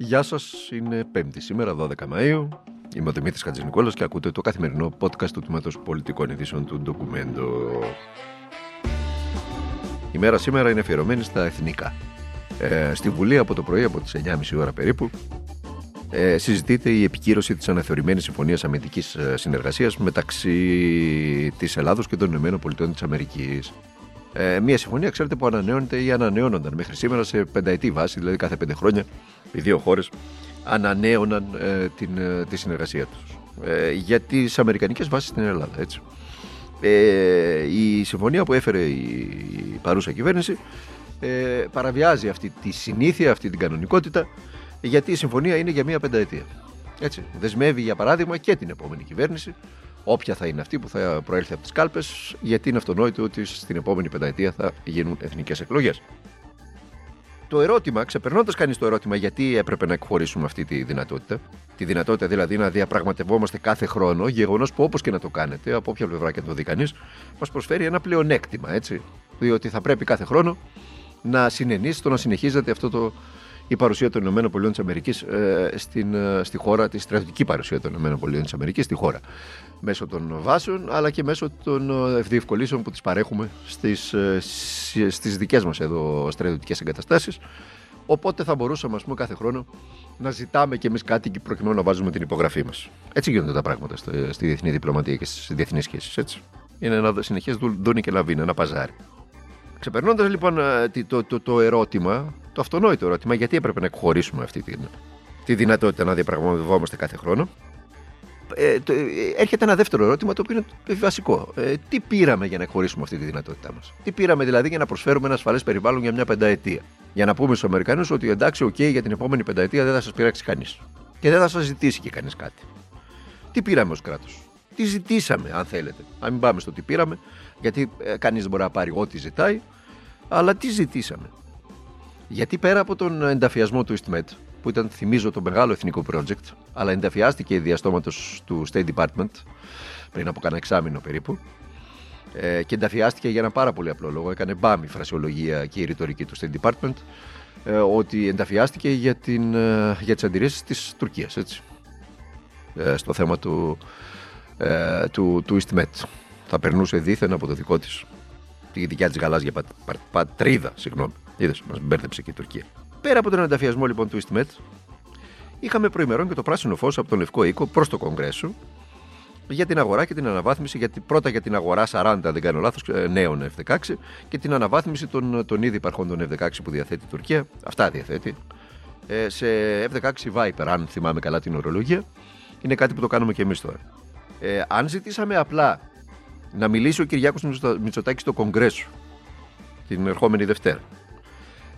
Γεια σας, είναι 5η σήμερα, 12 Μαΐου. Είμαι ο Δημήτρης Κατζηνικόλας και ακούτε το καθημερινό podcast του τμήματος πολιτικών ειδήσεων του Documento. Η μέρα σήμερα είναι αφιερωμένη στα εθνικά. Στη Βουλή από το πρωί, από τις 9.30 ώρα περίπου, συζητείται η επικύρωση της αναθεωρημένης συμφωνίας αμυντικής συνεργασίας μεταξύ της Ελλάδος και των ΗΠΑ της Αμερικής. Μια συμφωνία, ξέρετε, που ανανεώνεται ή ανανεώνονταν μέχρι σήμερα σε πενταετή βάση, δηλαδή κάθε 5 χρόνια οι δύο χώρες ανανέωναν τη συνεργασία τους για τις αμερικανικές βάσεις στην Ελλάδα. Έτσι. Η συμφωνία που έφερε η παρούσα κυβέρνηση παραβιάζει αυτή τη συνήθεια, αυτή την κανονικότητα, γιατί η συμφωνία είναι για μια πενταετία. Έτσι. Δεσμεύει, για παράδειγμα, και την επόμενη κυβέρνηση, όποια θα είναι αυτή που θα προέλθει από τις κάλπες, γιατί είναι αυτονόητο ότι στην επόμενη πενταετία θα γίνουν εθνικές εκλογές. Το ερώτημα, ξεπερνώντας κανείς το ερώτημα γιατί έπρεπε να εκχωρήσουμε αυτή τη δυνατότητα, τη δυνατότητα δηλαδή να διαπραγματευόμαστε κάθε χρόνο, γεγονός που όπως και να το κάνετε, από όποια πλευρά και να το δει κανείς, μας προσφέρει ένα πλεονέκτημα, έτσι. Διότι θα πρέπει κάθε χρόνο να συνενείς το να συνεχίζεται αυτό η παρουσία των ΗΠΑ της Αμερικής στη χώρα, τη στρατιωτική παρουσία των ΗΠΑ της Αμερικής στη χώρα, μέσω των βάσεων αλλά και μέσω των ευδιευκολύσεων που τις παρέχουμε στις δικές μας εδώ στρατιωτικές εγκαταστάσεις. Οπότε θα μπορούσαμε, ας πούμε, κάθε χρόνο να ζητάμε κι εμείς κάτι προκειμένου να βάζουμε την υπογραφή μας. Έτσι γίνονται τα πράγματα στη διεθνή διπλωματία και στις διεθνείς σχέσεις. Έτσι. Είναι ένα συνεχές δούνι και λαβίνα, ένα παζάρι. Ξεπερνώντας λοιπόν το ερώτημα, το αυτονόητο ερώτημα, γιατί έπρεπε να εκχωρήσουμε αυτή τη δυνατότητα να διαπραγματευόμαστε κάθε χρόνο, έρχεται ένα δεύτερο ερώτημα, το οποίο είναι βασικό. Τι πήραμε για να εκχωρήσουμε αυτή τη δυνατότητά μας? Τι πήραμε δηλαδή για να προσφέρουμε ένα ασφαλές περιβάλλον για μια πενταετία? Για να πούμε στους Αμερικανούς ότι εντάξει, οκ, για την επόμενη πενταετία δεν θα σας πειράξει κανείς και δεν θα σας ζητήσει και κανείς κάτι. Τι πήραμε ως κράτος? Τι ζητήσαμε, αν θέλετε? Αν μην πάμε στο τι πήραμε, γιατί κανείς δεν μπορεί να πάρει ό,τι ζητάει, αλλά τι ζητήσαμε? Γιατί πέρα από τον ενταφιασμό του EastMed, που ήταν, θυμίζω, το μεγάλο εθνικό project, αλλά ενταφιάστηκε η διαστόματος του State Department πριν από κανένα εξάμηνο περίπου, και ενταφιάστηκε για ένα πάρα πολύ απλό λόγο, έκανε μπάμ η φρασιολογία και η ρητορική του State Department, ότι ενταφιάστηκε για τις αντιρρήσεις της Τουρκίας, έτσι, στο θέμα του EastMed. Θα περνούσε δίθεν από το δικό της, τη δικιά της γαλάζια πατρίδα, συγγνώμη. Είδες, μας μπέρδεψε και η Τουρκία. Πέρα από τον ενταφιασμό λοιπόν του EastMed, είχαμε προημερών και το πράσινο φως από τον Λευκό Οίκο προς το Κογκρέσο για την αγορά και την αναβάθμιση, πρώτα για την αγορά 40, δεν κάνω λάθος, νέων F16 και την αναβάθμιση των ήδη υπαρχόντων F16 που διαθέτει η Τουρκία. Αυτά διαθέτει. Σε F16 Viper, αν θυμάμαι καλά την ορολογία. Είναι κάτι που το κάνουμε και εμείς τώρα. Αν ζητήσαμε απλά να μιλήσει ο Κυριάκος Μητσοτάκης στο Κογκρέσο την ερχόμενη Δευτέρα,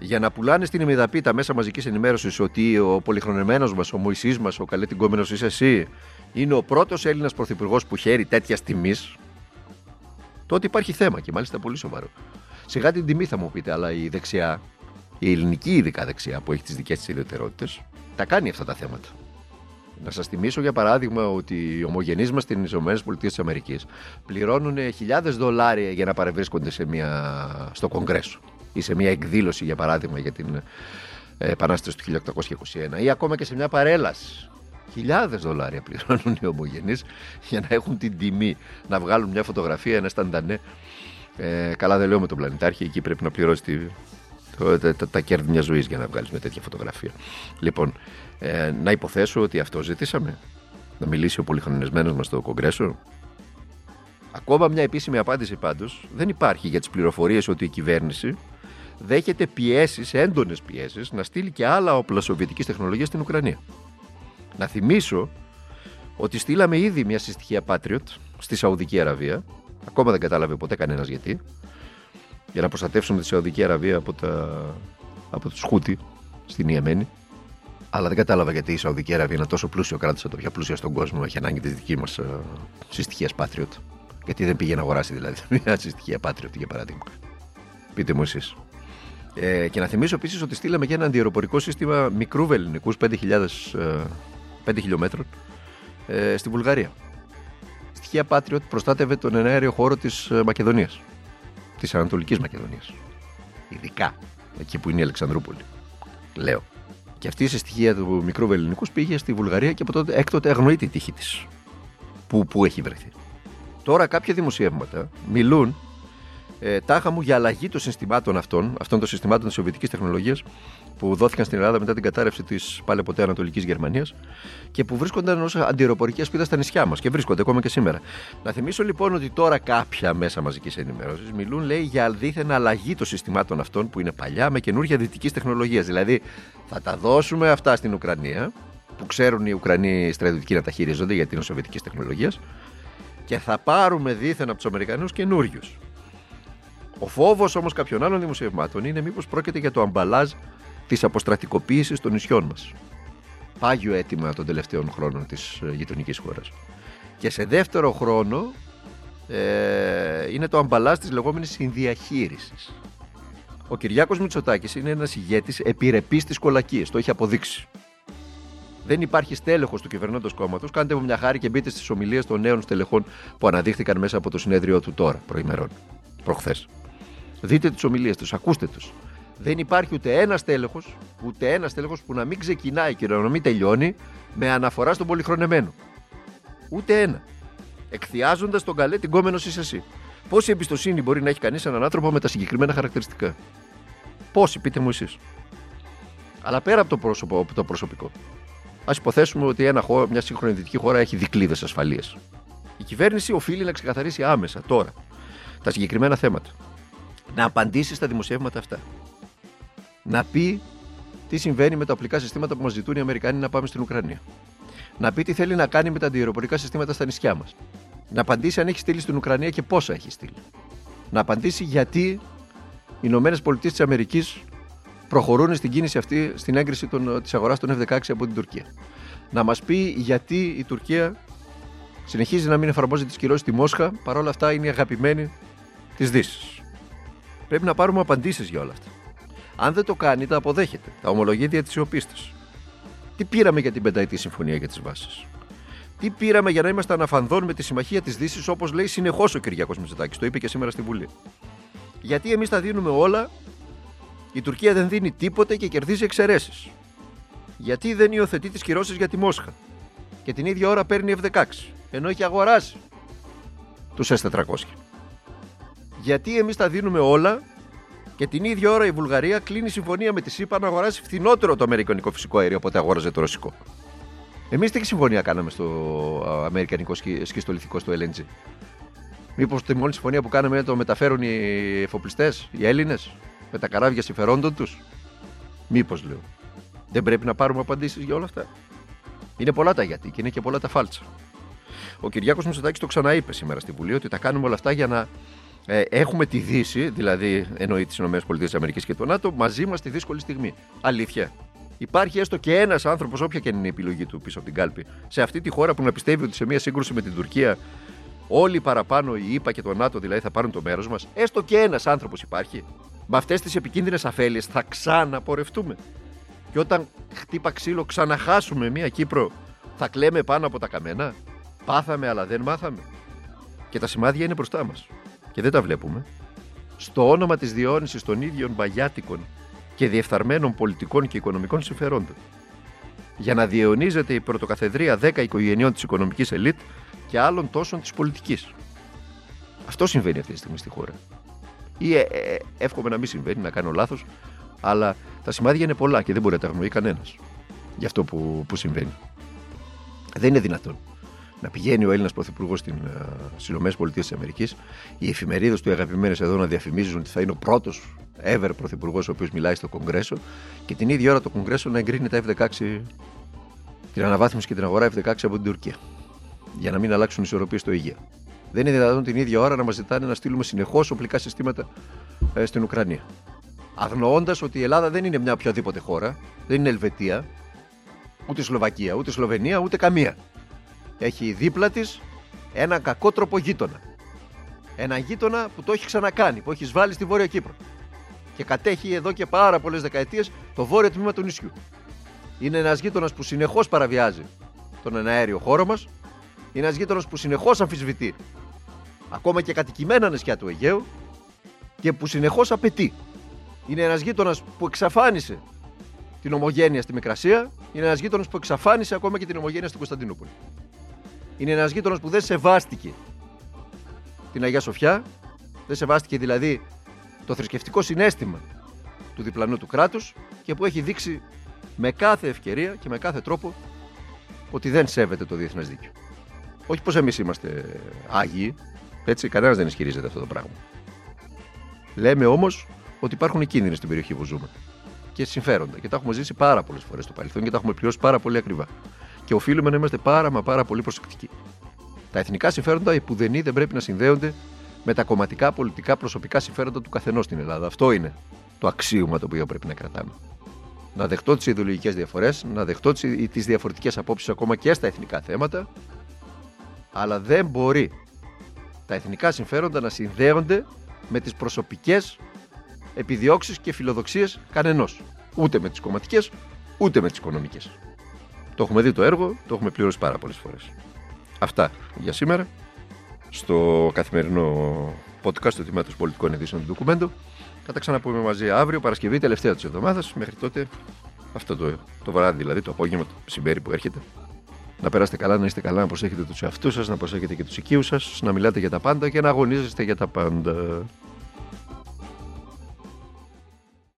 για να πουλάνε στην ημεδαπή τα μέσα μαζικής ενημέρωσης ότι ο πολυχρονεμένος μας, ο Μωυσής μας, ο καλέ τυγκόμενος είσαι εσύ, είναι ο πρώτος Έλληνας πρωθυπουργός που χαίρει τέτοιας τιμής, τότε υπάρχει θέμα, και μάλιστα πολύ σοβαρό. Σιγά την τιμή θα μου πείτε, αλλά η δεξιά, η ελληνική ειδικά δεξιά, που έχει τις δικές της ιδιαιτερότητες, τα κάνει αυτά τα θέματα. Να σας θυμίσω για παράδειγμα ότι οι ομογενείς μας στις ΗΠΑ πληρώνουν $1,000 για να παρευρίσκονται στο Κογκρέσο ή σε μια εκδήλωση, για παράδειγμα, για την Επανάσταση του 1821 ή ακόμα και σε μια παρέλαση. $1,000 πληρώνουν οι ομογενείς για να έχουν την τιμή να βγάλουν μια φωτογραφία, ένα σταντανέ. Καλά, δεν λέω με τον πλανητάρχη, εκεί πρέπει να πληρώσει τα κέρδη μιας ζωής για να βγάλεις μια τέτοια φωτογραφία. Λοιπόν, να υποθέσω ότι αυτό ζητήσαμε? Να μιλήσει ο πολυχρονισμένος μας στο Κογκρέσο? Ακόμα μια επίσημη απάντηση πάντως δεν υπάρχει για τις πληροφορίες ότι η κυβέρνηση δέχεται πιέσεις, έντονες πιέσεις, να στείλει και άλλα όπλα σοβιετικής τεχνολογίας στην Ουκρανία. Να θυμίσω ότι στείλαμε ήδη μια συστοιχία Patriot στη Σαουδική Αραβία. Ακόμα δεν κατάλαβε ποτέ κανένας γιατί. Για να προστατεύσουμε τη Σαουδική Αραβία από τους Χούτι στην Ιεμένη. Αλλά δεν κατάλαβα γιατί η Σαουδική Αραβία είναι τόσο πλούσιο κράτος, από το πιο πλούσιο στον κόσμο, έχει ανάγκη της δικής μας συστοιχίας Patriot. Γιατί δεν πήγε να αγοράσει δηλαδή μια συστοιχία Patriot, για παράδειγμα? Πείτε μου εσείς. Και να θυμίσω επίσης ότι στείλαμε για ένα αντιαεροπορικό σύστημα μικρού βελληνικούς 5 χιλιόμετρων στη Βουλγαρία. Στοιχεία Patriot προστάτευε τον εναέριο χώρο της Μακεδονίας, της Ανατολικής Μακεδονίας. Ειδικά εκεί που είναι η Αλεξανδρούπολη. Λέω. Και αυτή η συστοιχία του μικρού βελληνικούς πήγε στη Βουλγαρία και από τότε έκτοτε αγνοεί την τύχη της που έχει βρεθεί. Τώρα κάποια δημοσιεύματα μιλούν τάχα μου για αλλαγή των συστημάτων αυτών των συστημάτων της σοβιετικής τεχνολογίας που δόθηκαν στην Ελλάδα μετά την κατάρρευση της πάλι ποτέ Ανατολικής Γερμανίας και που βρίσκονταν ως αντιεροπορική ασπίδα στα νησιά μας και βρίσκονται ακόμα και σήμερα. Να θυμίσω λοιπόν ότι τώρα κάποια μέσα μαζικής ενημέρωσης μιλούν, λέει, για δίθεν αλλαγή των συστημάτων αυτών που είναι παλιά με καινούργια δυτικής τεχνολογίας. Δηλαδή θα τα δώσουμε αυτά στην Ουκρανία, που ξέρουν οι Ουκρανοί στρατιωτικοί να τα χειρίζονται γιατί είναι σοβιετικής τεχνολογίας, και θα πάρουμε δίθεν από τους Αμερικανούς καινούριους. Ο φόβος όμως κάποιων άλλων δημοσιευμάτων είναι μήπως πρόκειται για το αμπαλάζ της αποστρατικοποίησης των νησιών μας. Πάγιο αίτημα των τελευταίων χρόνων της γειτονικής χώρας. Και σε δεύτερο χρόνο είναι το αμπαλάζ της λεγόμενης συνδιαχείρισης. Ο Κυριάκος Μητσοτάκης είναι ένας ηγέτης επιρρεπής της κολακίας, το έχει αποδείξει. Δεν υπάρχει στέλεχος του κυβερνώντος κόμματος. Κάντε μου μια χάρη και μπείτε στις ομιλίες των νέων στελεχών που αναδείχθηκαν μέσα από το συνέδριο του τώρα, προημερών, προχθές. Δείτε τις ομιλίες τους, ακούστε τους. Δεν υπάρχει ούτε ένα στέλεχος που να μην ξεκινάει και να μην τελειώνει με αναφορά στον πολυχρονεμένο. Ούτε ένα. Εκθιάζοντας τον καλέ, την κόμενος είσαι εσύ. Πόση εμπιστοσύνη μπορεί να έχει κανείς έναν άνθρωπο με τα συγκεκριμένα χαρακτηριστικά? Πόση, πείτε μου εσείς? Αλλά πέρα από το πρόσωπο, από το προσωπικό. Ας υποθέσουμε ότι μια σύγχρονη δυτική χώρα έχει δικλείδες ασφαλείας. Η κυβέρνηση οφείλει να ξεκαθαρίσει άμεσα τώρα τα συγκεκριμένα θέματα. Να απαντήσει στα δημοσιεύματα αυτά. Να πει τι συμβαίνει με τα οπλικά συστήματα που μας ζητούν οι Αμερικανοί να πάμε στην Ουκρανία. Να πει τι θέλει να κάνει με τα αντιεροπορικά συστήματα στα νησιά μας. Να απαντήσει αν έχει στείλει στην Ουκρανία και πόσα έχει στείλει. Να απαντήσει γιατί οι Ηνωμένες Πολιτείες της Αμερικής προχωρούν στην κίνηση αυτή, στην έγκριση της αγοράς των F16 από την Τουρκία. Να μας πει γιατί η Τουρκία συνεχίζει να μην εφαρμόζει τις κυρώσεις στη Μόσχα, παρόλα αυτά είναι η αγαπημένη της Δύσης. Πρέπει να πάρουμε απαντήσεις για όλα αυτά. Αν δεν το κάνει, τα αποδέχεται, τα ομολογεί δια της ιοπίστης. Τι πήραμε για την πενταετή συμφωνία για τις βάσεις? Τι πήραμε για να είμαστε αναφανδόν με τη συμμαχία της Δύσης, όπως λέει συνεχώς ο Κυριάκος Μητσοτάκης? Το είπε και σήμερα στη Βουλή. Γιατί εμείς τα δίνουμε όλα, η Τουρκία δεν δίνει τίποτε και κερδίζει εξαιρέσεις? Γιατί δεν υιοθετεί τις κυρώσεις για τη Μόσχα και την ίδια ώρα παίρνει F16, ενώ έχει αγοράσει τους S400? Γιατί εμείς τα δίνουμε όλα και την ίδια ώρα η Βουλγαρία κλείνει συμφωνία με τη ΣΥΠΑ να αγοράσει φθηνότερο το αμερικανικό φυσικό αέριο από ό,τι αγόραζε το ρωσικό? Εμείς τι συμφωνία κάναμε στο αμερικανικό σχιστολιθικό, στο LNG? Μήπως τη μόνη συμφωνία που κάναμε το μεταφέρουν οι εφοπλιστές, οι Έλληνες, με τα καράβια συμφερόντων τους? Μήπως, λέω. Δεν πρέπει να πάρουμε απαντήσεις για όλα αυτά? Είναι πολλά τα γιατί και είναι και πολλά τα φάλτσα. Ο Κυριάκος Μητσοτάκης το ξαναείπε σήμερα στη Βουλή ότι τα κάνουμε όλα αυτά για να έχουμε τη Δύση, δηλαδή εννοεί τις ΗΠΑ και το ΝΑΤΟ, μαζί μας στη δύσκολη στιγμή. Αλήθεια? Υπάρχει έστω και ένας άνθρωπος, όποια και είναι η επιλογή του πίσω από την κάλπη, σε αυτή τη χώρα που να πιστεύει ότι σε μια σύγκρουση με την Τουρκία όλοι παραπάνω, οι ΗΠΑ και το ΝΑΤΟ δηλαδή, θα πάρουν το μέρος μας? Έστω και ένας άνθρωπος υπάρχει? Με αυτές τις επικίνδυνες αφέλειες θα ξαναπορευτούμε. Και όταν χτύπα ξύλο ξαναχάσουμε μια Κύπρο, θα κλαίμε πάνω από τα καμένα? Πάθαμε αλλά δεν μάθαμε. Και τα σημάδια είναι μπροστά μας. Και δεν τα βλέπουμε. Στο όνομα της διαιώνισης των ίδιων μπαγιάτικων και διεφθαρμένων πολιτικών και οικονομικών συμφερόντων. Για να διαιωνίζεται η πρωτοκαθεδρία 10 οικογενειών της οικονομικής ελίτ και άλλων τόσων της πολιτικής. Αυτό συμβαίνει αυτή τη στιγμή στη χώρα. Ή εύχομαι να μην συμβαίνει, να κάνω λάθος, αλλά τα σημάδια είναι πολλά και δεν μπορεί να τα αγνοεί κανένας για αυτό που συμβαίνει. Δεν είναι δυνατόν να πηγαίνει ο Έλληνας Πρωθυπουργός στις ΗΠΑ, οι εφημερίδες του αγαπημένες εδώ να διαφημίζουν ότι θα είναι ο πρώτος ever Πρωθυπουργός ο οποίος μιλάει στο Κογκρέσο και την ίδια ώρα το Κογκρέσο να εγκρίνει τα F16, την αναβάθμιση και την αγορά F16 από την Τουρκία, για να μην αλλάξουν ισορροπίες στο Αιγαίο. Δεν είναι δυνατόν την ίδια ώρα να μας ζητάνε να στείλουμε συνεχώς οπλικά συστήματα στην Ουκρανία. Αγνοώντας ότι η Ελλάδα δεν είναι μια οποιαδήποτε χώρα, δεν είναι Ελβετία, ούτε Σλοβακία, ούτε Σλοβενία, ούτε καμία. Έχει δίπλα της έναν κακότροπο γείτονα. Ένα γείτονα που το έχει ξανακάνει, που έχει βάλει στη Βόρεια Κύπρο. Και κατέχει εδώ και πάρα πολλές δεκαετίες το βόρειο τμήμα του νησιού. Είναι ένας γείτονας που συνεχώς παραβιάζει τον εναέριο χώρο μας. Είναι ένας γείτονας που συνεχώς αμφισβητεί ακόμα και κατοικημένα νησιά του Αιγαίου και που συνεχώς απαιτεί. Είναι ένας γείτονας που εξαφάνισε την ομογένεια στη Μικρασία, είναι ένας γείτονας που εξαφάνισε ακόμα και την ομογένεια στην Κωνσταντινούπολη. Είναι ένας γείτονας που δεν σεβάστηκε την Αγία Σοφιά, δεν σεβάστηκε δηλαδή το θρησκευτικό συναίσθημα του διπλανού του κράτους και που έχει δείξει με κάθε ευκαιρία και με κάθε τρόπο ότι δεν σέβεται το διεθνές δίκαιο. Όχι πως εμείς είμαστε άγιοι, έτσι, κανένας δεν ισχυρίζεται αυτό το πράγμα. Λέμε όμως ότι υπάρχουν κίνδυνοι στην περιοχή που ζούμε και συμφέροντα και τα έχουμε ζήσει πάρα πολλές φορές στο παρελθόν και τα έχουμε πληρώσει πάρα πολύ ακριβά. Και οφείλουμε να είμαστε πάρα πολύ προσεκτικοί. Τα εθνικά συμφέροντα επουδενή δεν πρέπει να συνδέονται με τα κομματικά, πολιτικά, προσωπικά συμφέροντα του καθενός στην Ελλάδα. Αυτό είναι το αξίωμα το οποίο πρέπει να κρατάμε. Να δεχτώ τις ιδεολογικές διαφορές, να δεχτώ τις διαφορετικές απόψεις ακόμα και στα εθνικά θέματα, αλλά δεν μπορεί τα εθνικά συμφέροντα να συνδέονται με τις προσωπικές επιδιώξεις και φιλοδοξίες κανενός. Ούτε με τις κομματικές, ούτε με τις οικονομικές. Το έχουμε δει το έργο, το έχουμε πληρώσει πάρα πολλές φορές. Αυτά για σήμερα. Στο καθημερινό podcast του Τμήματος Πολιτικών Ειδήσεων του Documento. Θα τα ξαναπούμε μαζί αύριο, Παρασκευή, τελευταία της εβδομάδας. Μέχρι τότε, αυτό το βράδυ, δηλαδή το απόγευμα, το μεσημέρι που έρχεται. Να περάσετε καλά, να είστε καλά, να προσέχετε τους εαυτούς σας, να προσέχετε και τους οικείους σας, να μιλάτε για τα πάντα και να αγωνίζεστε για τα πάντα.